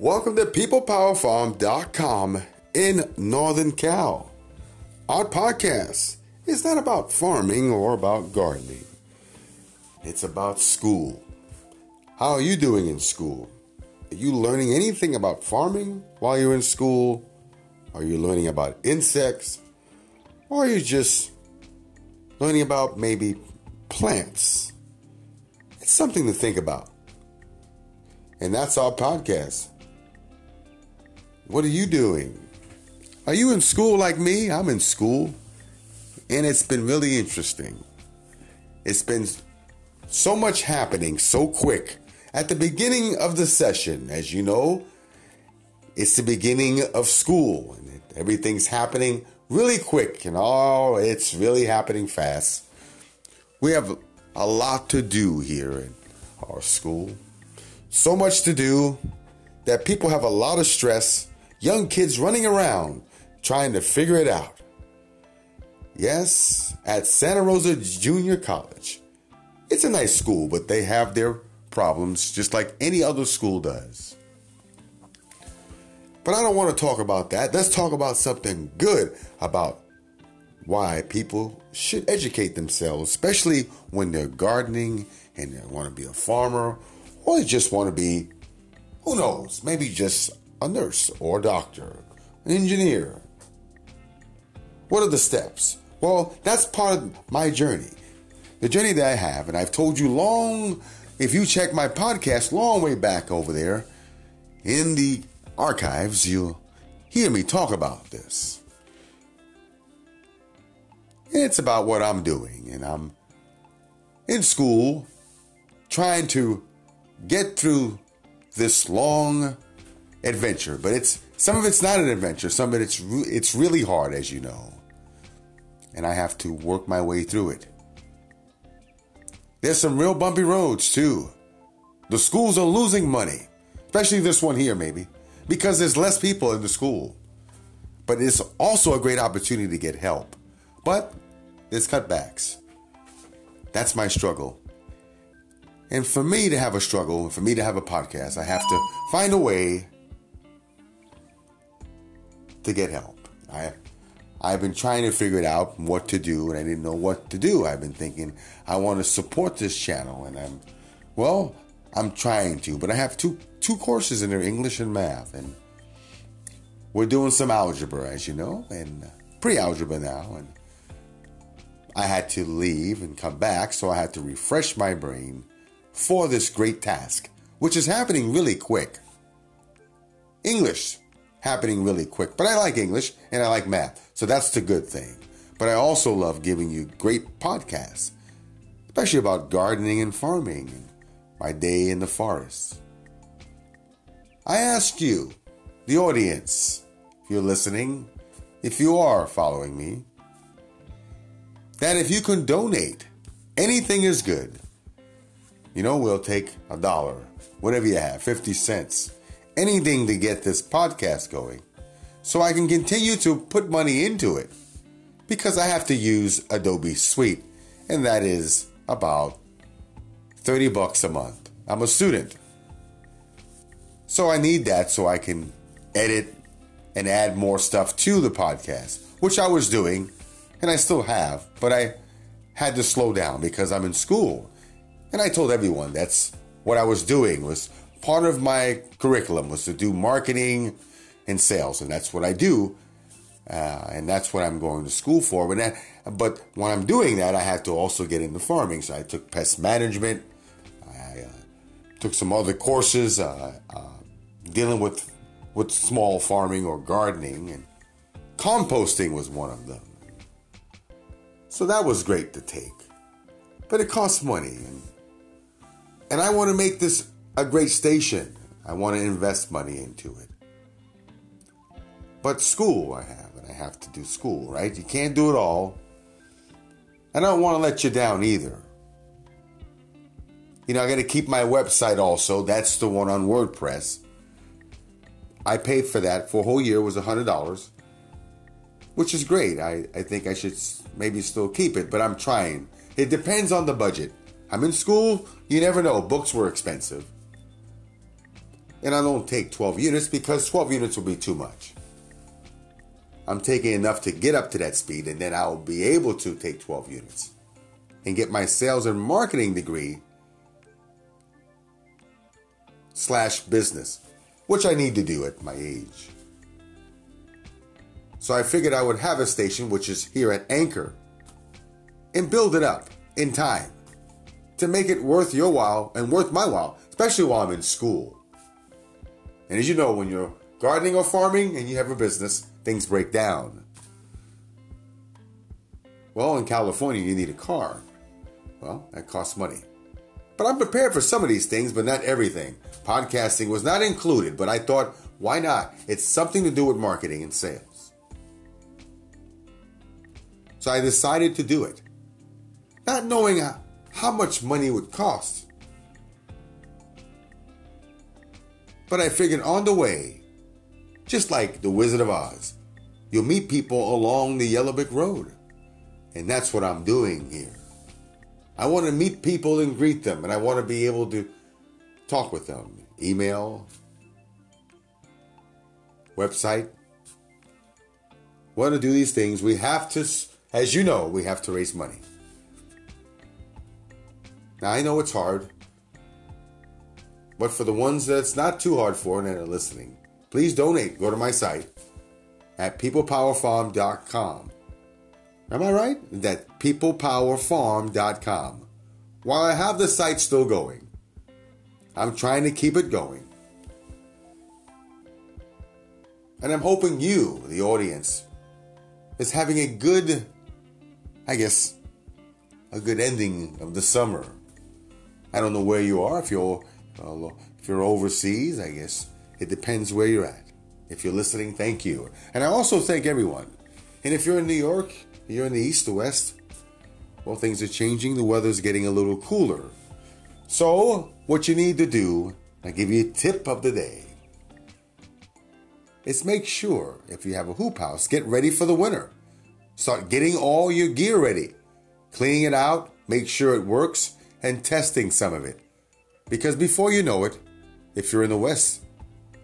Welcome to PeoplePowerFarm.com in Northern Cal. Our podcast is not about farming or about gardening. It's about school. How are you doing in school? Are you learning anything about farming while you're in school? Are you learning about insects? Or are you just learning about maybe plants? It's something to think about. And that's our podcast. What are you doing? Are you in school like me? I'm in school. And it's been really interesting. It's been so much happening so quick. At the beginning of the session, as you know, it's the beginning of school. And everything's happening really quick. And it's really happening fast. We have a lot to do here in our school. So much to do that people have a lot of stress. Young kids running around trying to figure it out. Yes, at Santa Rosa Junior College. It's a nice school, but they have their problems just like any other school does. But I don't want to talk about that. Let's talk about something good about why people should educate themselves, especially when they're gardening and they want to be a farmer or they just want to be, who knows, maybe just a nurse or a doctor, an engineer. What are the steps? Well, that's part of my journey. The journey that I have, and I've told you long, if you check my podcast long way back over there, in the archives, you'll hear me talk about this. And it's about what I'm doing, and I'm in school trying to get through this long adventure, but some of it's not an adventure, some of it's really hard, as you know, and I have to work my way through it. There's some real bumpy roads, too. The schools are losing money, especially this one here, maybe, because there's less people in the school. But it's also a great opportunity to get help. But there's cutbacks. That's my struggle. And for me to have a struggle, for me to have a podcast, I have to find a way to get help. I've been trying to figure it out what to do, and I didn't know what to do. I've been thinking, I want to support this channel, and I'm trying to, but I have two courses in there, English and math, and we're doing some algebra, as you know, and pre-algebra now, and I had to leave and come back, so I had to refresh my brain for this great task, which is happening really quick. English happening really quick, but I like English and I like math, so that's the good thing. But I also love giving you great podcasts, especially about gardening and farming and my day in the forest. I ask you, the audience, if you're listening, if you are following me, that if you can donate, anything is good. You know, we'll take $1, whatever you have, 50 cents. Anything to get this podcast going so I can continue to put money into it, because I have to use Adobe Suite, and that is about $30 a month. I'm a student, so I need that so I can edit and add more stuff to the podcast, which I was doing and I still have, but I had to slow down because I'm in school. And I told everyone that's what I was doing was part of my curriculum was to do marketing and sales, and that's what I do, and that's what I'm going to school for. But when I'm doing that, I had to also get into farming, so I took pest management. I took some other courses dealing with small farming or gardening, and composting was one of them. So that was great to take, but it costs money, and I want to make this a great station. I want to invest money into it. But school I have to do school, right? You can't do it all. I don't want to let you down either. You know, I got to keep my website also. That's the one on WordPress. I paid for that for a whole year. It was $100, which is great. I think I should maybe still keep it, but I'm trying. It depends on the budget. I'm in school. You never know. Books were expensive. And I don't take 12 units because 12 units will be too much. I'm taking enough to get up to that speed, and then I'll be able to take 12 units and get my sales and marketing degree / business, which I need to do at my age. So I figured I would have a station, which is here at Anchor, and build it up in time to make it worth your while and worth my while, especially while I'm in school. And as you know, when you're gardening or farming and you have a business, things break down. Well, in California, you need a car. Well, that costs money. But I'm prepared for some of these things, but not everything. Podcasting was not included, but I thought, why not? It's something to do with marketing and sales. So I decided to do it, not knowing how much money it would cost. But I figured on the way, just like the Wizard of Oz, you'll meet people along the Yellow Brick Road. And that's what I'm doing here. I want to meet people and greet them, and I want to be able to talk with them. Email, website. We want to do these things. We have to, as you know, we have to raise money. Now, I know it's hard, but for the ones that it's not too hard for and that are listening, please donate. Go to my site at PeoplePowerFarm.com. Am I right? That's PeoplePowerFarm.com. While I have the site still going, I'm trying to keep it going. And I'm hoping you, the audience, is having a good, I guess, a good ending of the summer. I don't know where you are. If you're overseas, I guess, it depends where you're at. If you're listening, thank you. And I also thank everyone. And if you're in New York, you're in the east, the west, well, things are changing. The weather's getting a little cooler. So what you need to do, I give you a tip of the day, is make sure if you have a hoop house, get ready for the winter. Start getting all your gear ready, cleaning it out, make sure it works, and testing some of it. Because before you know it, if you're in the west,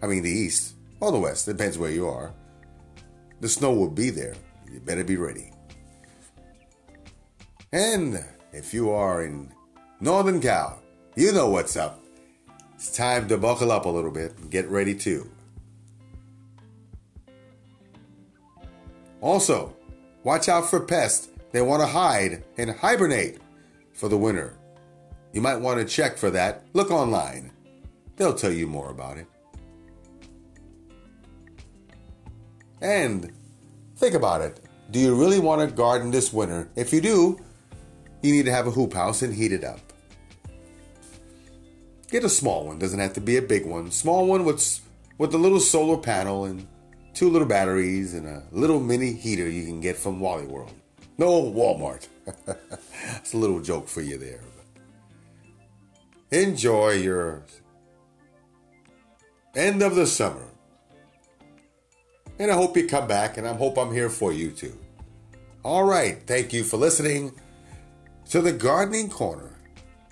the east, or the west, depends where you are, the snow will be there. You better be ready. And if you are in Northern Cal, you know what's up. It's time to buckle up a little bit and get ready too. Also, watch out for pests. They want to hide and hibernate for the winter. You might want to check for that. Look online. They'll tell you more about it. And think about it. Do you really want to garden this winter? If you do, you need to have a hoop house and heat it up. Get a small one. Doesn't have to be a big one. Small one with a little solar panel and two little batteries and a little mini heater you can get from Wally World. No, Walmart. It's a little joke for you there. Enjoy your end of the summer. And I hope you come back, and I hope I'm here for you too. All right. Thank you for listening to the Gardening Corner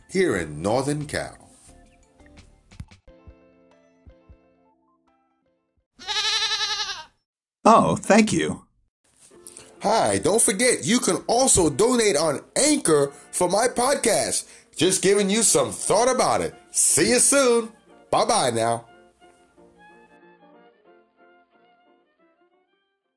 here in Northern Cal. Oh, thank you. Hi, don't forget, you can also donate on Anchor for my podcast. Just giving you some thought about it. See you soon. Bye-bye now.